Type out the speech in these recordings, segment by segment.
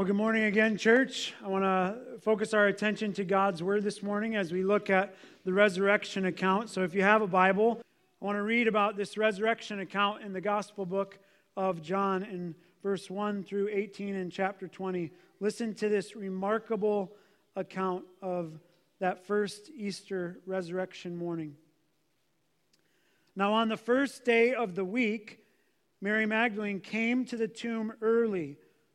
Well, good morning again, church. I want to focus our attention to God's Word this morning as we look at the resurrection account. So if you have a Bible, I want to read about this resurrection account in the Gospel book of John in verse 1 through 18 in chapter 20. Listen to this remarkable account of that first Easter resurrection morning. Now on the first day of the week, Mary Magdalene came to the tomb early,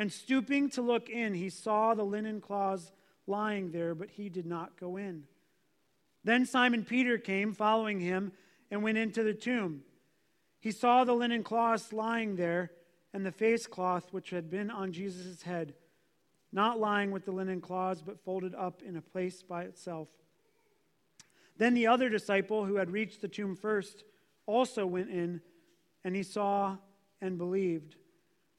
And stooping to look in, he saw the linen cloths lying there, but he did not go in. Then Simon Peter came, following him, and went into the tomb. He saw the linen cloths lying there, and the face cloth which had been on Jesus' head, not lying with the linen cloths, but folded up in a place by itself. Then the other disciple, who had reached the tomb first, also went in, and he saw and believed.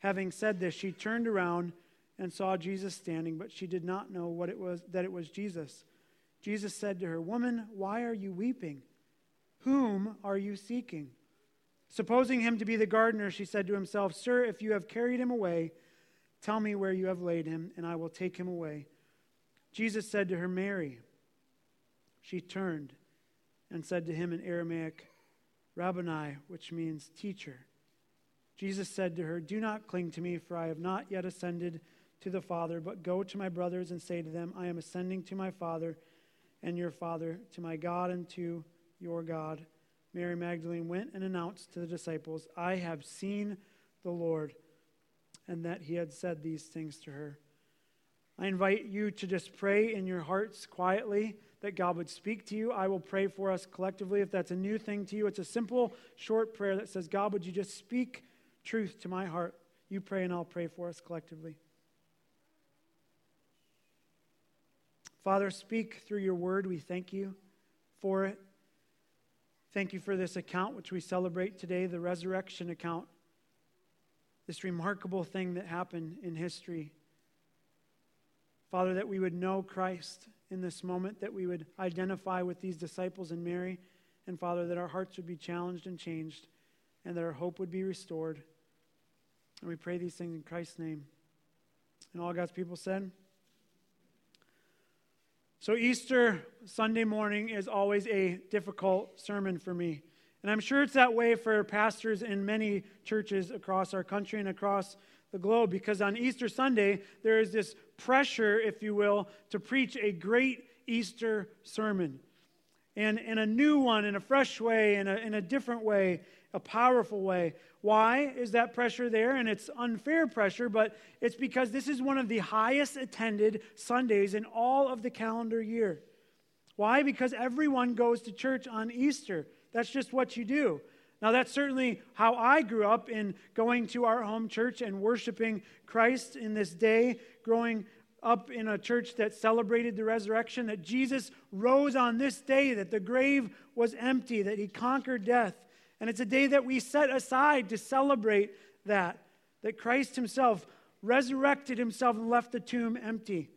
Having said this, she turned around and saw Jesus standing, but she did not know what it was, that it was Jesus. Jesus said to her, "Woman, why are you weeping? Whom are you seeking?" Supposing him to be the gardener, she said to herself, "Sir, if you have carried him away, tell me where you have laid him, and I will take him away." Jesus said to her, "Mary." She turned and said to him in Aramaic, "Rabbani," which means teacher. Jesus said to her, "Do not cling to me, for I have not yet ascended to the Father, but go to my brothers and say to them, I am ascending to my Father and your Father, to my God and to your God." Mary Magdalene went and announced to the disciples, "I have seen the Lord," and that he had said these things to her. I invite you to just pray in your hearts quietly that God would speak to you. I will pray for us collectively. If that's a new thing to you, it's a simple, short prayer that says, "God, would you just speak truth to my heart?" You pray and I'll pray for us collectively. Father, speak through your word. We thank you for it. Thank you for this account which we celebrate today, the resurrection account, this remarkable thing that happened in history. Father, that we would know Christ in this moment, that we would identify with these disciples and Mary, and Father, that our hearts would be challenged and changed, and that our hope would be restored. And we pray these things in Christ's name. And all God's people said. So Easter Sunday morning is always a difficult sermon for me. And I'm sure it's that way for pastors in many churches across our country and across the globe, because on Easter Sunday, there is this pressure, if you will, to preach a great Easter sermon. And a new one, in a fresh way, in a different way, a powerful way. Why is that pressure there? And it's unfair pressure, but it's because this is one of the highest attended Sundays in all of the calendar year. Why? Because everyone goes to church on Easter. That's just what you do. Now, that's certainly how I grew up, in going to our home church and worshiping Christ in this day, growing up in a church that celebrated the resurrection, that Jesus rose on this day, that the grave was empty, that he conquered death. And it's a day that we set aside to celebrate that Christ himself resurrected himself and left the tomb empty.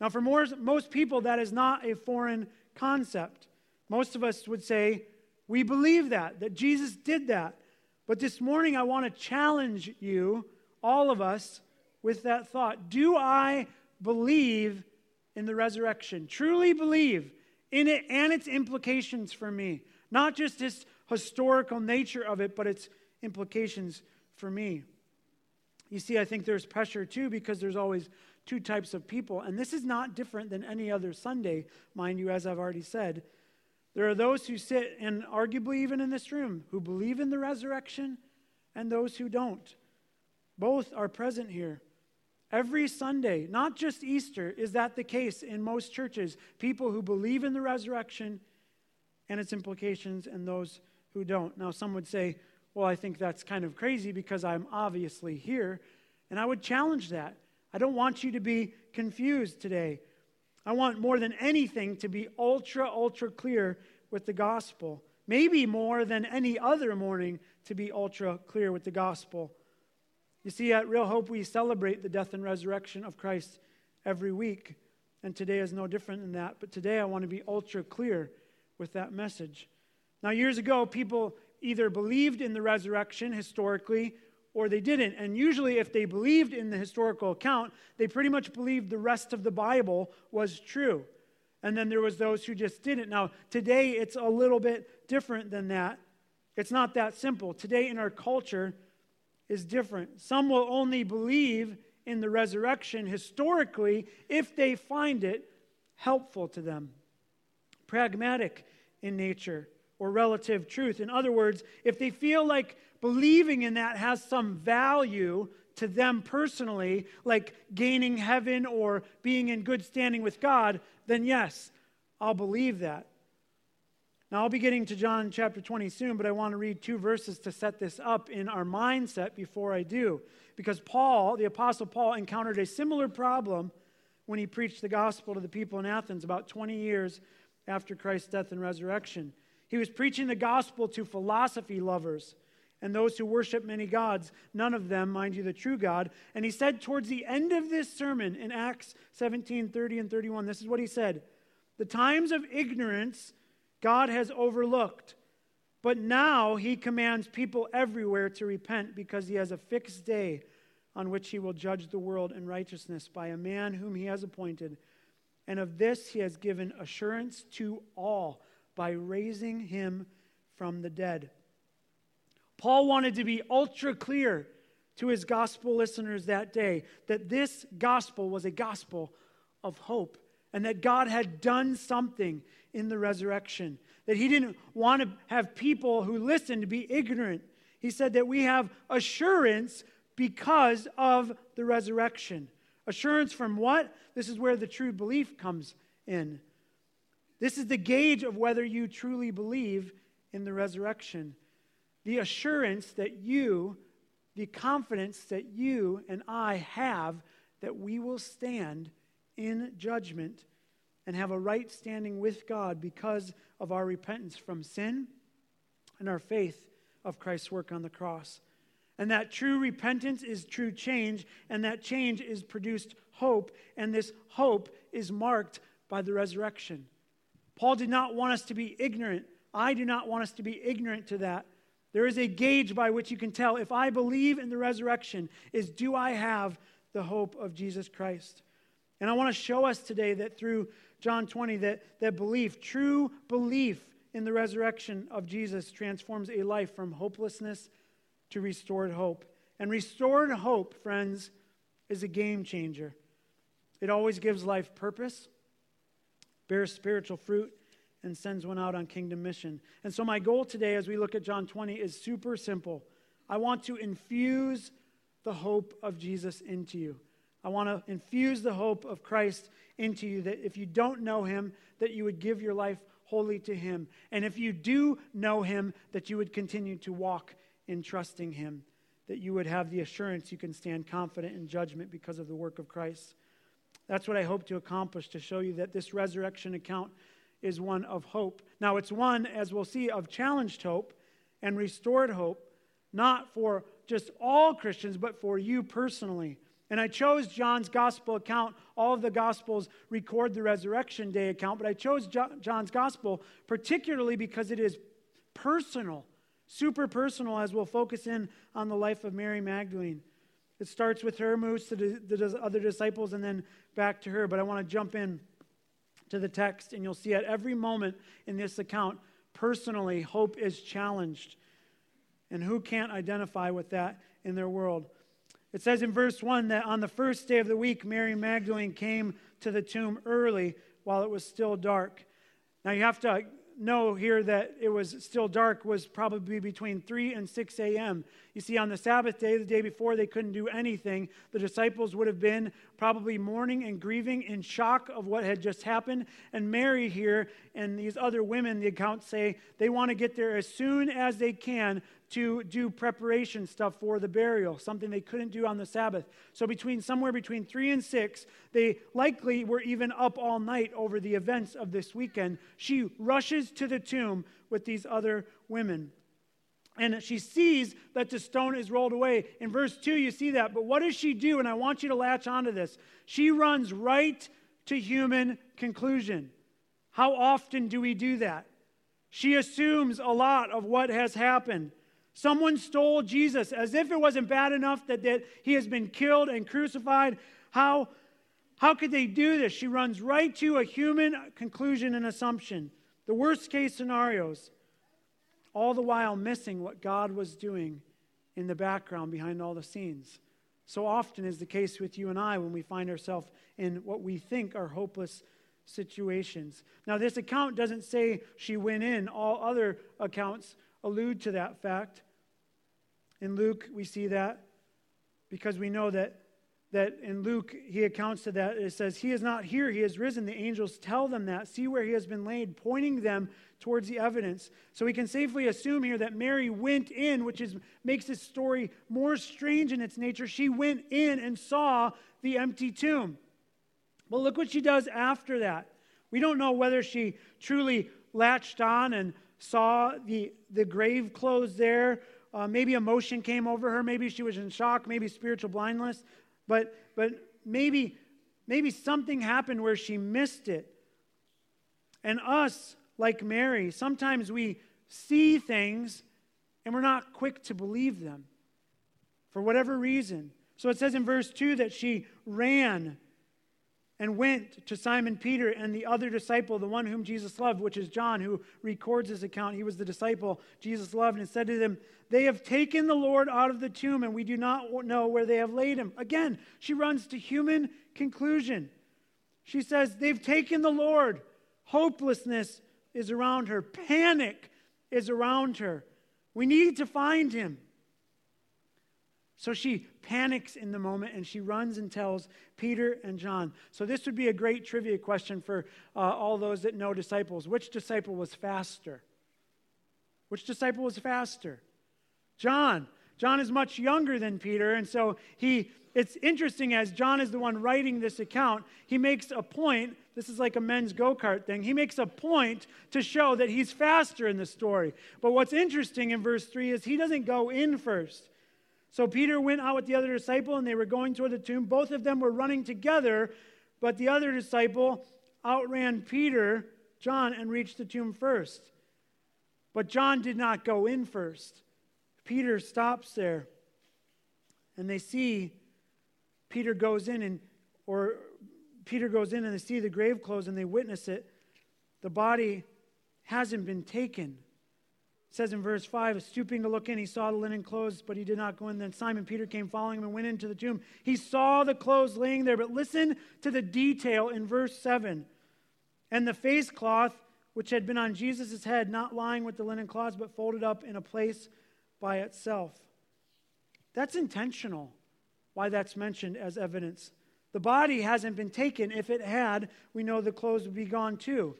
Now, for most people, that is not a foreign concept. Most of us would say, we believe that Jesus did that. But this morning, I want to challenge you, all of us, with that thought. Do I believe in the resurrection? Truly believe in it and its implications for me. Not just this historical nature of it, but its implications for me. You see, I think there's pressure too, because there's always two types of people. And this is not different than any other Sunday, mind you, as I've already said. There are those who sit, and arguably even in this room, who believe in the resurrection and those who don't. Both are present here. Every Sunday, not just Easter, is that the case in most churches. People who believe in the resurrection and its implications and those who don't. Now, some would say, well, I think that's kind of crazy because I'm obviously here. And I would challenge that. I don't want you to be confused today. I want more than anything to be ultra, ultra clear with the gospel. Maybe more than any other morning to be ultra clear with the gospel. You see, at Real Hope, we celebrate the death and resurrection of Christ every week. And today is no different than that. But today I want to be ultra clear with that message. Now, years ago, people either believed in the resurrection historically or they didn't. And usually if they believed in the historical account, they pretty much believed the rest of the Bible was true. And then there was those who just didn't. Now, today it's a little bit different than that. It's not that simple. Today in our culture is different. Some will only believe in the resurrection historically if they find it helpful to them. Pragmatic in nature or relative truth. In other words, if they feel like believing in that has some value to them personally, like gaining heaven or being in good standing with God, then yes, I'll believe that. Now, I'll be getting to John chapter 20 soon, but I want to read two verses to set this up in our mindset before I do, because Paul, the Apostle Paul, encountered a similar problem when he preached the gospel to the people in Athens about 20 years after Christ's death and resurrection. He was preaching the gospel to philosophy lovers and those who worship many gods, none of them, mind you, the true God. And he said towards the end of this sermon in Acts 17:30 and 31, this is what he said: "The times of ignorance God has overlooked, but now he commands people everywhere to repent because he has a fixed day on which he will judge the world in righteousness by a man whom he has appointed. And of this he has given assurance to all by raising him from the dead." Paul wanted to be ultra clear to his gospel listeners that day that this gospel was a gospel of hope and that God had done something in the resurrection, that he didn't want to have people who listened to be ignorant. He said that we have assurance because of the resurrection. Assurance from what? This is where the true belief comes in. This is the gauge of whether you truly believe in the resurrection. The assurance that you, the confidence that you and I have that we will stand in judgment and have a right standing with God because of our repentance from sin and our faith of Christ's work on the cross. And that true repentance is true change, and that change is produced hope, and this hope is marked by the resurrection. Paul did not want us to be ignorant. I do not want us to be ignorant to that. There is a gauge by which you can tell if I believe in the resurrection is, do I have the hope of Jesus Christ? And I want to show us today that through John 20, that belief, true belief in the resurrection of Jesus transforms a life from hopelessness to restored hope. And restored hope, friends, is a game changer. It always gives life purpose, bears spiritual fruit, and sends one out on kingdom mission. And so my goal today as we look at John 20 is super simple. I want to infuse the hope of Jesus into you. I want to infuse the hope of Christ into you, that if you don't know him, that you would give your life wholly to him. And if you do know him, that you would continue to walk in trusting him, that you would have the assurance you can stand confident in judgment because of the work of Christ. That's what I hope to accomplish, to show you that this resurrection account is one of hope. Now, it's one, as we'll see, of challenged hope and restored hope, not for just all Christians, but for you personally. And I chose John's gospel account. All of the gospels record the resurrection day account, but I chose John's gospel particularly because it is personal, super personal, as we'll focus in on the life of Mary Magdalene. It starts with her, moves to the other disciples, and then back to her. But I want to jump in to the text, and you'll see at every moment in this account, personally, hope is challenged. And who can't identify with that in their world? It says in verse 1 that on the first day of the week, Mary Magdalene came to the tomb early while it was still dark. Now you have to know here that it was still dark was probably between 3 and 6 a.m. You see, on the Sabbath day, the day before, they couldn't do anything. The disciples would have been probably mourning and grieving in shock of what had just happened. And Mary here and these other women, the accounts say, they want to get there as soon as they can to do preparation stuff for the burial, something they couldn't do on the Sabbath. So somewhere between 3 and 6, they likely were even up all night over the events of this weekend. She rushes to the tomb with these other women. And she sees that the stone is rolled away. In verse 2, you see that. But what does she do? And I want you to latch onto this. She runs right to human conclusion. How often do we do that? She assumes a lot of what has happened. Someone stole Jesus, as if it wasn't bad enough that he has been killed and crucified. How could they do this? She runs right to a human conclusion and assumption. The worst case scenarios, all the while missing what God was doing in the background behind all the scenes. So often is the case with you and I when we find ourselves in what we think are hopeless situations. Now, this account doesn't say she went in. All other accounts allude to that fact. In Luke, we see that because we know that in Luke, he accounts to that. It says, "He is not here, he is risen. The angels tell them that. See where he has been laid," pointing them towards the evidence. So we can safely assume here that Mary went in, which makes this story more strange in its nature. She went in and saw the empty tomb. But look what she does after that. We don't know whether she truly latched on and saw the grave clothes there. Maybe emotion came over her. Maybe she was in shock. Maybe spiritual blindness. But maybe something happened where she missed it. And us, like Mary, sometimes we see things and we're not quick to believe them for whatever reason. So it says in verse 2 that she ran and went to Simon Peter and the other disciple, the one whom Jesus loved, which is John, who records this account. He was the disciple Jesus loved, and said to them, "They have taken the Lord out of the tomb, and we do not know where they have laid him." Again, she runs to human conclusion. She says, "They've taken the Lord." Hopelessness is around her. Panic is around her. We need to find him. So she panics in the moment, and she runs and tells Peter and John. So this would be a great trivia question for all those that know disciples. Which disciple was faster? Which disciple was faster? John. John is much younger than Peter, and so it's interesting as John is the one writing this account, he makes a point, this is like a men's go-kart thing, he makes a point to show that he's faster in the story. But what's interesting in verse 3 is he doesn't go in first. So Peter went out with the other disciple, and they were going toward the tomb. Both of them were running together, but the other disciple outran Peter, John, and reached the tomb first. But John did not go in first. Peter stops there, and they see Peter goes in, and they see the grave clothes, and they witness it. The body hasn't been taken. It says in verse 5, stooping to look in, he saw the linen clothes, but he did not go in. Then Simon Peter came following him and went into the tomb. He saw the clothes laying there, but listen to the detail in verse 7. And the face cloth, which had been on Jesus' head, not lying with the linen cloths, but folded up in a place by itself. That's intentional, why that's mentioned as evidence. The body hasn't been taken. If it had, we know the clothes would be gone too.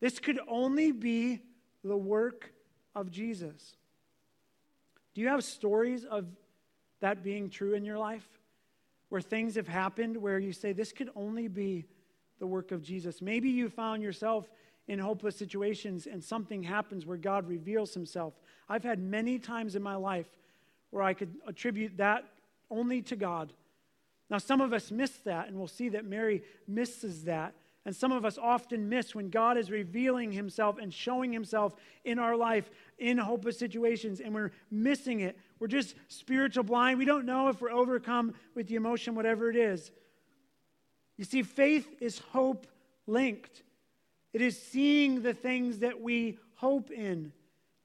This could only be the work of Jesus. Do you have stories of that being true in your life? Where things have happened where you say, this could only be the work of Jesus. Maybe you found yourself in hopeless situations and something happens where God reveals himself. I've had many times in my life where I could attribute that only to God. Now, some of us miss that, and we'll see that Mary misses that. And some of us often miss when God is revealing himself and showing himself in our life in hopeless situations, and we're missing it. We're just spiritual blind. We don't know if we're overcome with the emotion, whatever it is. You see, faith is hope linked. It is seeing the things that we hope in.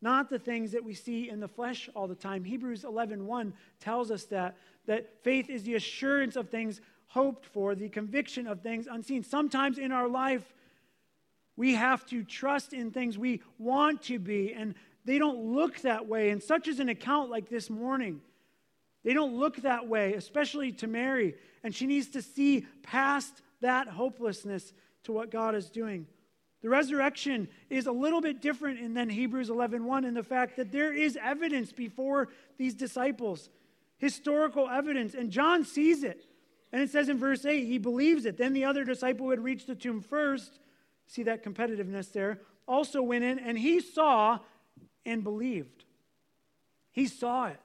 not the things that we see in the flesh all the time. Hebrews 11:1 tells us that faith is the assurance of things hoped for, the conviction of things unseen. Sometimes in our life, we have to trust in things we want to be, and they don't look that way. And such as an account like this morning, they don't look that way, especially to Mary. And she needs to see past that hopelessness to what God is doing. The resurrection is a little bit different than Hebrews 11:1 in the fact that there is evidence before these disciples, historical evidence, and John sees it. And it says in verse 8, he believes it. Then the other disciple who had reached the tomb first, see that competitiveness there, also went in, and he saw and believed. He saw it.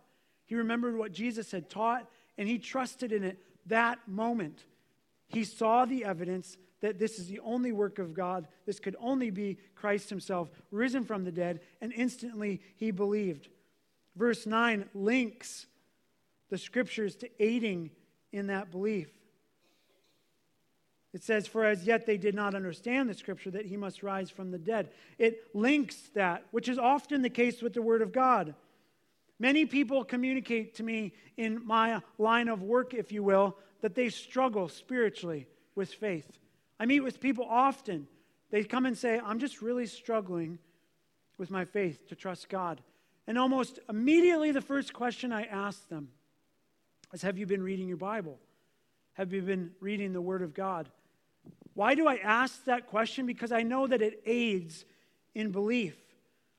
He remembered what Jesus had taught, and he trusted in it that moment. He saw the evidence that this is the only work of God. This could only be Christ himself, risen from the dead, and instantly he believed. Verse 9 links the scriptures to aiding in that belief. It says, for as yet they did not understand the scripture that he must rise from the dead. It links that, which is often the case with the word of God. Many people communicate to me in my line of work, if you will, that they struggle spiritually with faith. I meet with people often. They come and say, I'm just really struggling with my faith to trust God. And almost immediately the first question I ask them is, have you been reading your Bible? Have you been reading the Word of God? Why do I ask that question? Because I know that it aids in belief.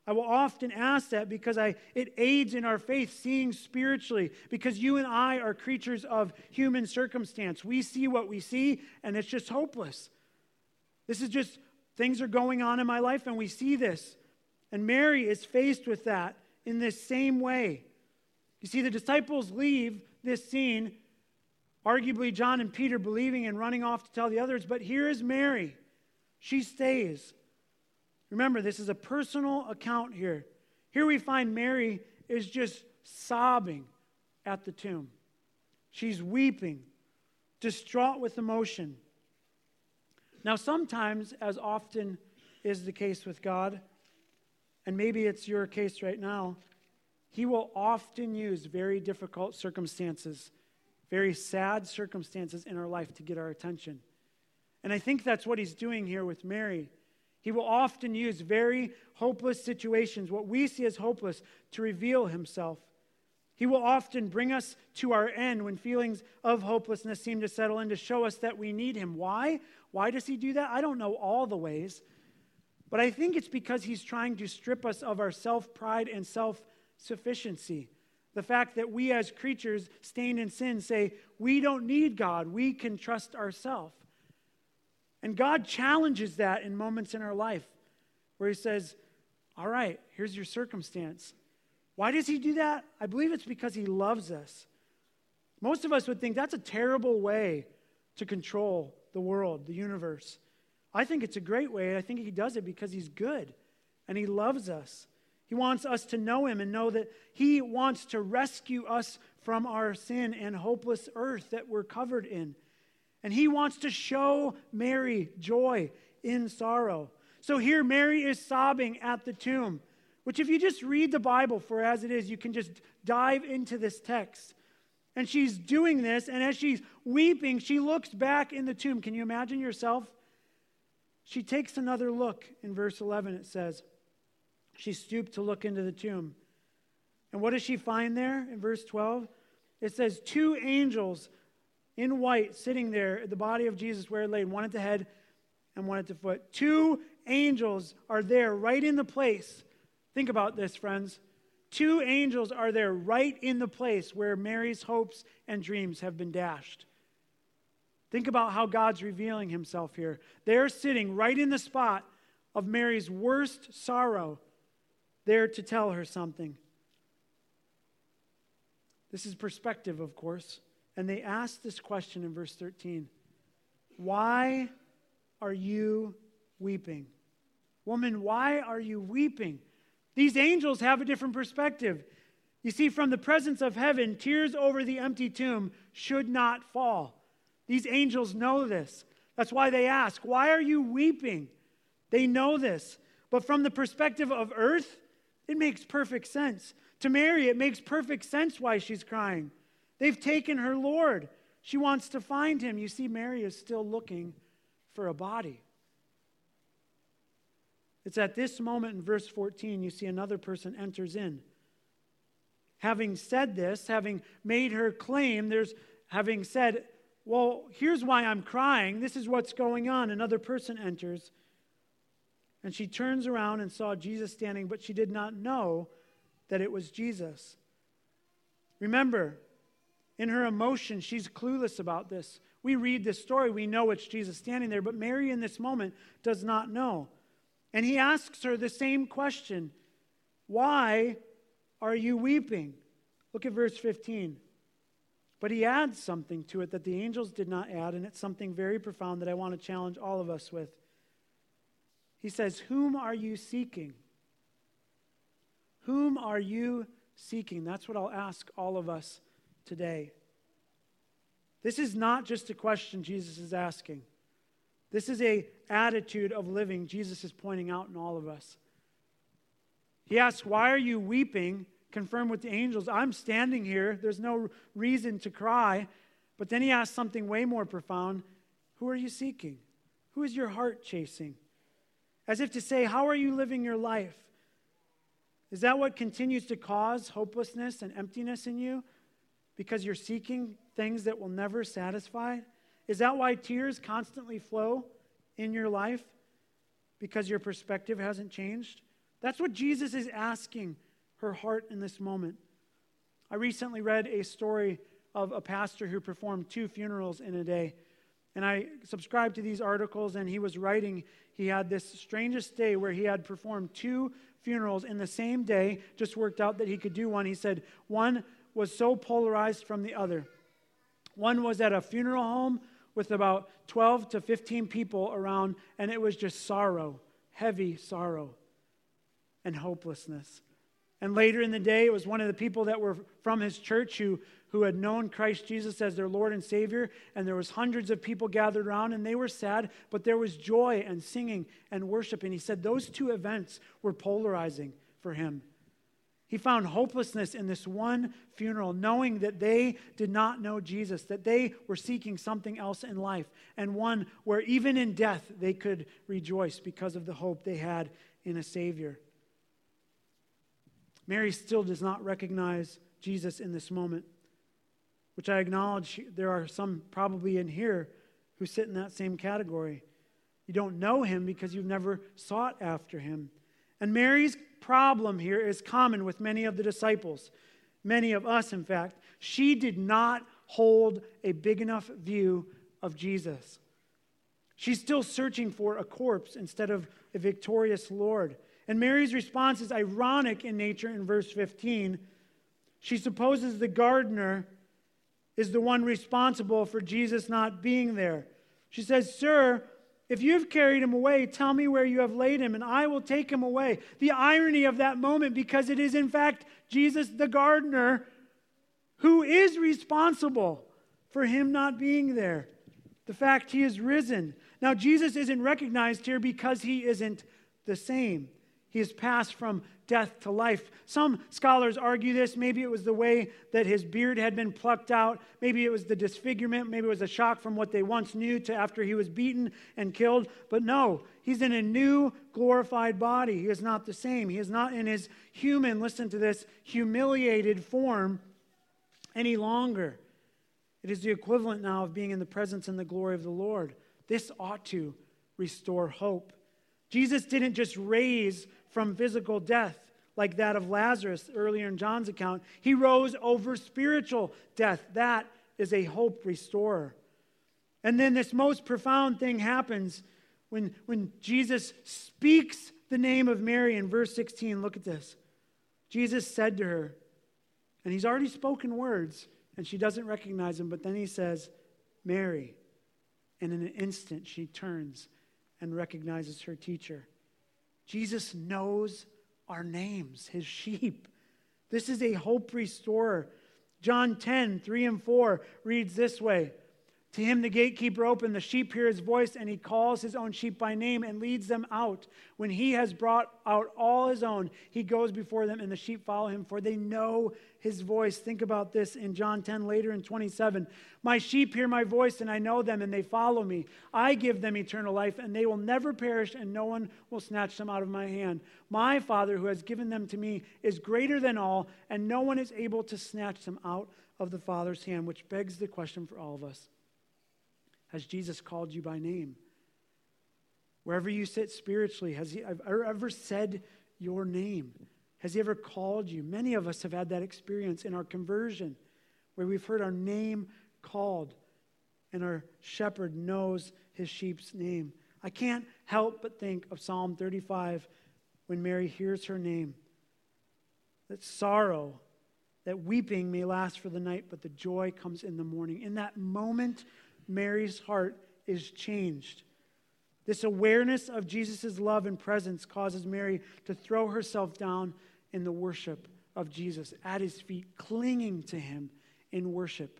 I will often ask that because it aids in our faith, seeing spiritually, because you and I are creatures of human circumstance. We see what we see, and it's just hopeless. This is just, things are going on in my life, and we see this. And Mary is faced with that in this same way. You see, the disciples leave this scene, arguably John and Peter believing and running off to tell the others, but here is Mary. She stays. Remember, this is a personal account here. Here we find Mary is just sobbing at the tomb. She's weeping, distraught with emotion. Now, sometimes, as often is the case with God, and maybe it's your case right now, he will often use very difficult circumstances, very sad circumstances in our life to get our attention. And I think that's what he's doing here with Mary. He will often use very hopeless situations, what we see as hopeless, to reveal himself. He will often bring us to our end when feelings of hopelessness seem to settle in to show us that we need him. Why? Why does he do that? I don't know all the ways. But I think it's because he's trying to strip us of our self-pride and self-sufficiency. The fact that we as creatures stained in sin say, we don't need God, we can trust ourselves. And God challenges that in moments in our life where he says, all right, here's your circumstance. Why does he do that? I believe it's because he loves us. Most of us would think that's a terrible way to control the world, the universe. I think it's a great way. I think he does it because he's good and he loves us. He wants us to know him and know that he wants to rescue us from our sin and hopeless earth that we're covered in. And he wants to show Mary joy in sorrow. So here Mary is sobbing at the tomb, which if you just read the Bible for as it is, you can just dive into this text. And she's doing this, and as she's weeping, she looks back in the tomb. Can you imagine yourself? She takes another look. In verse 11 it says, she stooped to look into the tomb. And what does she find there in verse 12? It says, 2 angels in white, sitting there at the body of Jesus where it lay, one at the head and one at the foot. 2 angels are there right in the place. Think about this, friends. 2 angels are there right in the place where Mary's hopes and dreams have been dashed. Think about how God's revealing himself here. They're sitting right in the spot of Mary's worst sorrow, there to tell her something. This is perspective, of course. And they asked this question in verse 13. Why are you weeping? Woman, why are you weeping? These angels have a different perspective. You see, from the presence of heaven, tears over the empty tomb should not fall. These angels know this. That's why they ask, why are you weeping? They know this. But from the perspective of earth, It makes perfect sense. To Mary, it makes perfect sense why she's crying. They've taken her Lord. She wants to find him. You see, Mary is still looking for a body. It's at this moment in verse 14, you see another person enters in. Having said this, having made her claim, having said, well, here's why I'm crying. This is what's going on. Another person enters. And she turns around and saw Jesus standing, but she did not know that it was Jesus. Remember, in her emotion, she's clueless about this. We read this story. We know it's Jesus standing there, but Mary in this moment does not know. And he asks her the same question. Why are you weeping? Look at verse 15. But he adds something to it that the angels did not add, and it's something very profound that I want to challenge all of us with. He says, whom are you seeking? Whom are you seeking? That's what I'll ask all of us today. This is not just a question Jesus is asking. This is an attitude of living Jesus is pointing out in all of us. He asks, why are you weeping? Confirm with the angels, I'm standing here. There's no reason to cry. But then he asks something way more profound. Who are you seeking? Who is your heart chasing? As if to say, how are you living your life? Is that what continues to cause hopelessness and emptiness in you? Because you're seeking things that will never satisfy? Is that why tears constantly flow in your life? Because your perspective hasn't changed? That's what Jesus is asking her heart in this moment. I recently read a story of a pastor who performed 2 funerals in a day. And I subscribed to these articles, and he was writing, he had this strangest day where he had performed 2 funerals in the same day, just worked out that he could do one. He said, one was so polarized from the other. One was at a funeral home with about 12 to 15 people around, and it was just sorrow, heavy sorrow and hopelessness. And later in the day, it was one of the people that were from his church who had known Christ Jesus as their Lord and Savior, and there was hundreds of people gathered around, and they were sad, but there was joy and singing and worship. And he said those 2 events were polarizing for him. He found hopelessness in this one funeral, knowing that they did not know Jesus, that they were seeking something else in life, and one where even in death they could rejoice because of the hope they had in a Savior. Mary still does not recognize Jesus in this moment, which I acknowledge there are some probably in here who sit in that same category. You don't know him because you've never sought after him. And Mary's problem here is common with many of the disciples, many of us, in fact. She did not hold a big enough view of Jesus. She's still searching for a corpse instead of a victorious Lord. And Mary's response is ironic in nature in verse 15. She supposes the gardener is the one responsible for Jesus not being there. She says, "Sir, if you've carried him away, tell me where you have laid him, and I will take him away." The irony of that moment, because it is, in fact, Jesus the gardener who is responsible for him not being there. The fact he is risen. Now, Jesus isn't recognized here because he isn't the same. He has passed from death to life. Some scholars argue this. Maybe it was the way that his beard had been plucked out. Maybe it was the disfigurement. Maybe it was a shock from what they once knew to after he was beaten and killed. But no, he's in a new glorified body. He is not the same. He is not in his human, listen to this, humiliated form any longer. It is the equivalent now of being in the presence and the glory of the Lord. This ought to restore hope. Jesus didn't just raise from physical death like that of Lazarus earlier in John's account. He rose over spiritual death. That is a hope restorer. And then this most profound thing happens when Jesus speaks the name of Mary in verse 16. Look at this. Jesus said to her, and he's already spoken words, and she doesn't recognize him, but then he says, "Mary." And in an instant, she turns and recognizes her teacher. Jesus knows our names, his sheep. This is a hope restorer. John 10:3 and 4 reads this way. To him the gatekeeper opened, the sheep hear his voice, and he calls his own sheep by name and leads them out. When he has brought out all his own, he goes before them, and the sheep follow him, for they know his voice. Think about this in John 10, later in 27. My sheep hear my voice, and I know them, and they follow me. I give them eternal life, and they will never perish, and no one will snatch them out of my hand. My Father, who has given them to me, is greater than all, and no one is able to snatch them out of the Father's hand, which begs the question for all of us. Has Jesus called you by name? Wherever you sit spiritually, has he ever said your name? Has he ever called you? Many of us have had that experience in our conversion where we've heard our name called and our shepherd knows his sheep's name. I can't help but think of Psalm 35 when Mary hears her name. That sorrow, that weeping may last for the night, but the joy comes in the morning. In that moment, Mary's heart is changed. This awareness of Jesus' love and presence causes Mary to throw herself down in the worship of Jesus, at his feet, clinging to him in worship.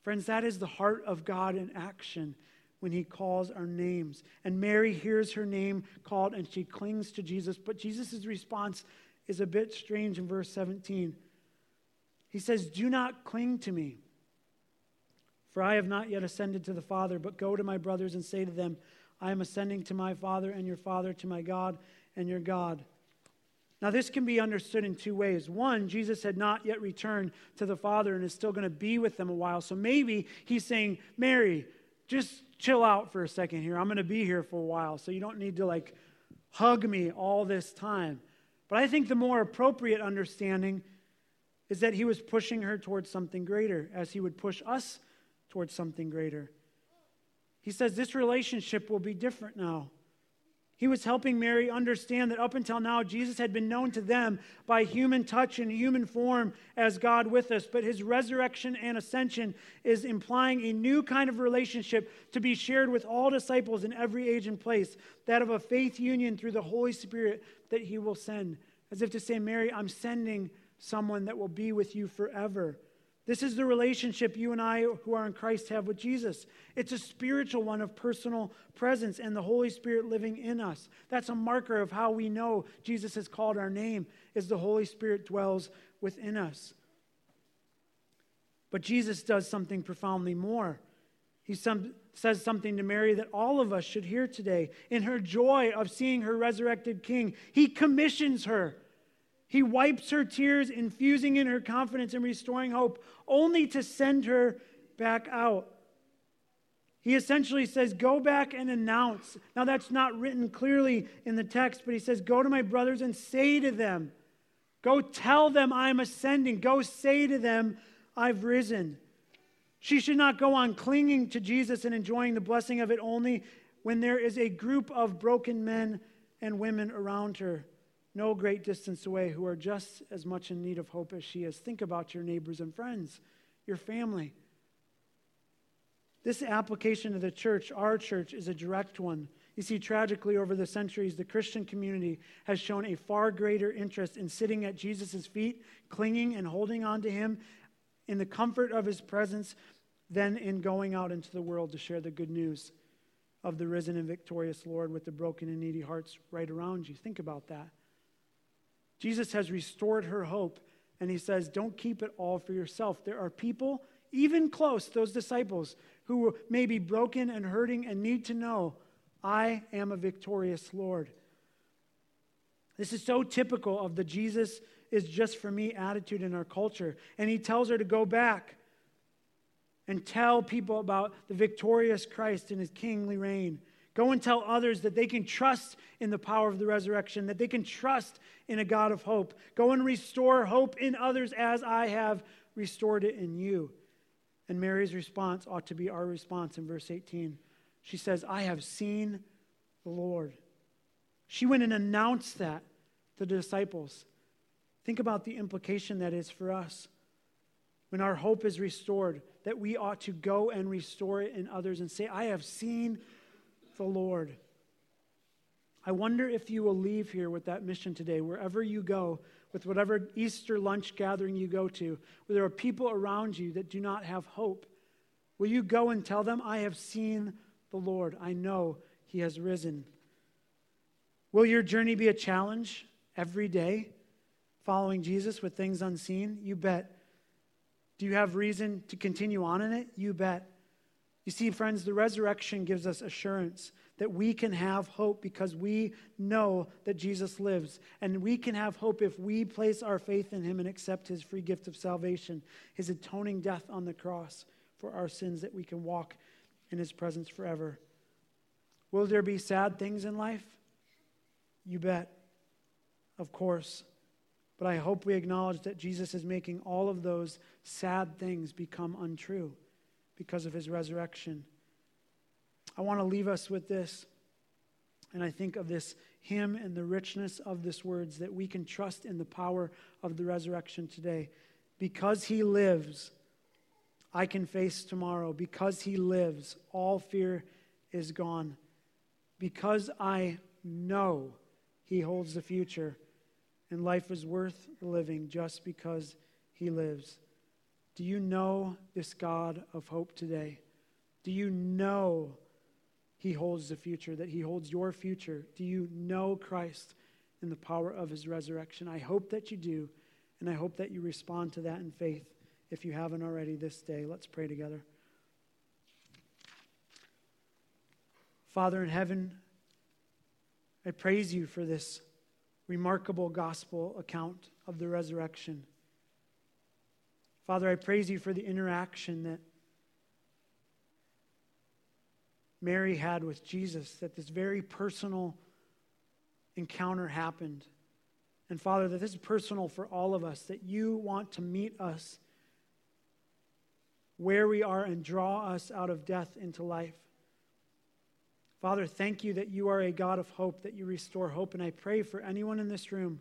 Friends, that is the heart of God in action when he calls our names. And Mary hears her name called and she clings to Jesus. But Jesus' response is a bit strange in verse 17. He says, "Do not cling to me, for I have not yet ascended to the Father, but go to my brothers and say to them, I am ascending to my Father and your Father, to my God and your God." Now this can be understood in two ways. One, Jesus had not yet returned to the Father and is still going to be with them a while. So maybe he's saying, Mary, just chill out for a second here. I'm going to be here for a while, so you don't need to hug me all this time. But I think the more appropriate understanding is that he was pushing her towards something greater, as he would push us towards something greater. He says this relationship will be different now. He was helping Mary understand that up until now, Jesus had been known to them by human touch and human form as God with us, but his resurrection and ascension is implying a new kind of relationship to be shared with all disciples in every age and place, that of a faith union through the Holy Spirit that he will send. As if to say, Mary, I'm sending someone that will be with you forever. This is the relationship you and I who are in Christ have with Jesus. It's a spiritual one of personal presence and the Holy Spirit living in us. That's a marker of how we know Jesus has called our name, is the Holy Spirit dwells within us. But Jesus does something profoundly more. He says something to Mary that all of us should hear today. In her joy of seeing her resurrected King, he commissions her. He wipes her tears, infusing in her confidence and restoring hope, only to send her back out. He essentially says, go back and announce. Now that's not written clearly in the text, but he says, go to my brothers and say to them, go tell them I'm ascending. Go say to them, I've risen. She should not go on clinging to Jesus and enjoying the blessing of it only when there is a group of broken men and women around her, no great distance away, who are just as much in need of hope as she is. Think about your neighbors and friends, your family. This application to the church, our church, is a direct one. You see, tragically over the centuries, the Christian community has shown a far greater interest in sitting at Jesus' feet, clinging and holding on to him in the comfort of his presence, than in going out into the world to share the good news of the risen and victorious Lord with the broken and needy hearts right around you. Think about that. Jesus has restored her hope, and he says, don't keep it all for yourself. There are people, even close, those disciples, who may be broken and hurting and need to know, I am a victorious Lord. This is so typical of the Jesus is just for me attitude in our culture. And he tells her to go back and tell people about the victorious Christ and his kingly reign. Go and tell others that they can trust in the power of the resurrection, that they can trust in a God of hope. Go and restore hope in others as I have restored it in you. And Mary's response ought to be our response in verse 18. She says, I have seen the Lord. She went and announced that to the disciples. Think about the implication that is for us. When our hope is restored, that we ought to go and restore it in others and say, I have seen the Lord. I wonder if you will leave here with that mission today, wherever you go, with whatever Easter lunch gathering you go to, where there are people around you that do not have hope, Will you go and tell them, I have seen the Lord. I know he has risen. Will your journey be a challenge every day, following Jesus with things unseen? You bet. Do you have reason to continue on in it? You bet. You see, friends, the resurrection gives us assurance that we can have hope because we know that Jesus lives. And we can have hope if we place our faith in him and accept his free gift of salvation, his atoning death on the cross for our sins, that we can walk in his presence forever. Will there be sad things in life? You bet. Of course. But I hope we acknowledge that Jesus is making all of those sad things become untrue because of his resurrection. I want to leave us with this. And I think of this hymn and the richness of this words, that we can trust in the power of the resurrection today. Because he lives, I can face tomorrow. Because he lives, all fear is gone. Because I know he holds the future, and life is worth living just because he lives. Do you know this God of hope today? Do you know he holds the future, that he holds your future? Do you know Christ in the power of his resurrection? I hope that you do, and I hope that you respond to that in faith if you haven't already this day. Let's pray together. Father in heaven, I praise you for this remarkable gospel account of the resurrection. Father, I praise you for the interaction that Mary had with Jesus, that this very personal encounter happened. And Father, that this is personal for all of us, that you want to meet us where we are and draw us out of death into life. Father, thank you that you are a God of hope, that you restore hope. And I pray for anyone in this room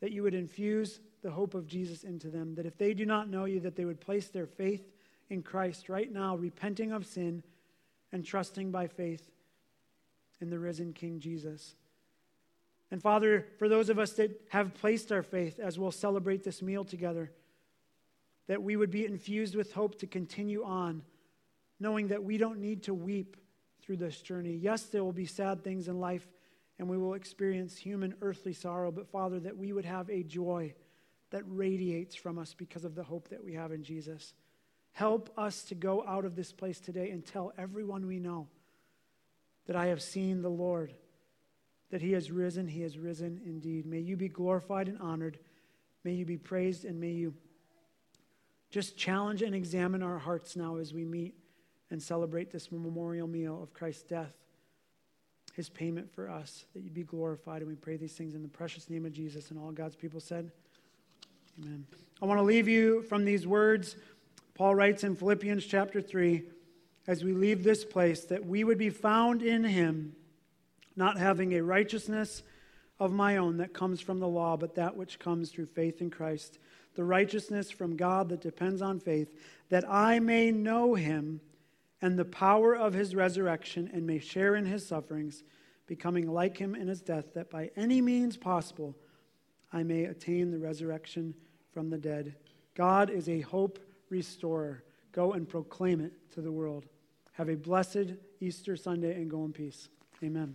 that you would infuse the hope of Jesus into them, that if they do not know you, that they would place their faith in Christ right now, repenting of sin and trusting by faith in the risen King Jesus. And Father, for those of us that have placed our faith as we'll celebrate this meal together, that we would be infused with hope to continue on, knowing that we don't need to weep through this journey. Yes, there will be sad things in life, and we will experience human earthly sorrow, but Father, that we would have a joy that radiates from us because of the hope that we have in Jesus. Help us to go out of this place today and tell everyone we know that I have seen the Lord, that he has risen indeed. May you be glorified and honored. May you be praised, and may you just challenge and examine our hearts now as we meet and celebrate this memorial meal of Christ's death, his payment for us, that you be glorified. And we pray these things in the precious name of Jesus. And all God's people said, amen. I want to leave you from these words. Paul writes in Philippians chapter 3, as we leave this place, that we would be found in him, not having a righteousness of my own that comes from the law, but that which comes through faith in Christ, the righteousness from God that depends on faith, that I may know him and the power of his resurrection, and may share in his sufferings, becoming like him in his death, that by any means possible I may attain the resurrection from the dead. God is a hope restorer. Go and proclaim it to the world. Have a blessed Easter Sunday, and go in peace. Amen.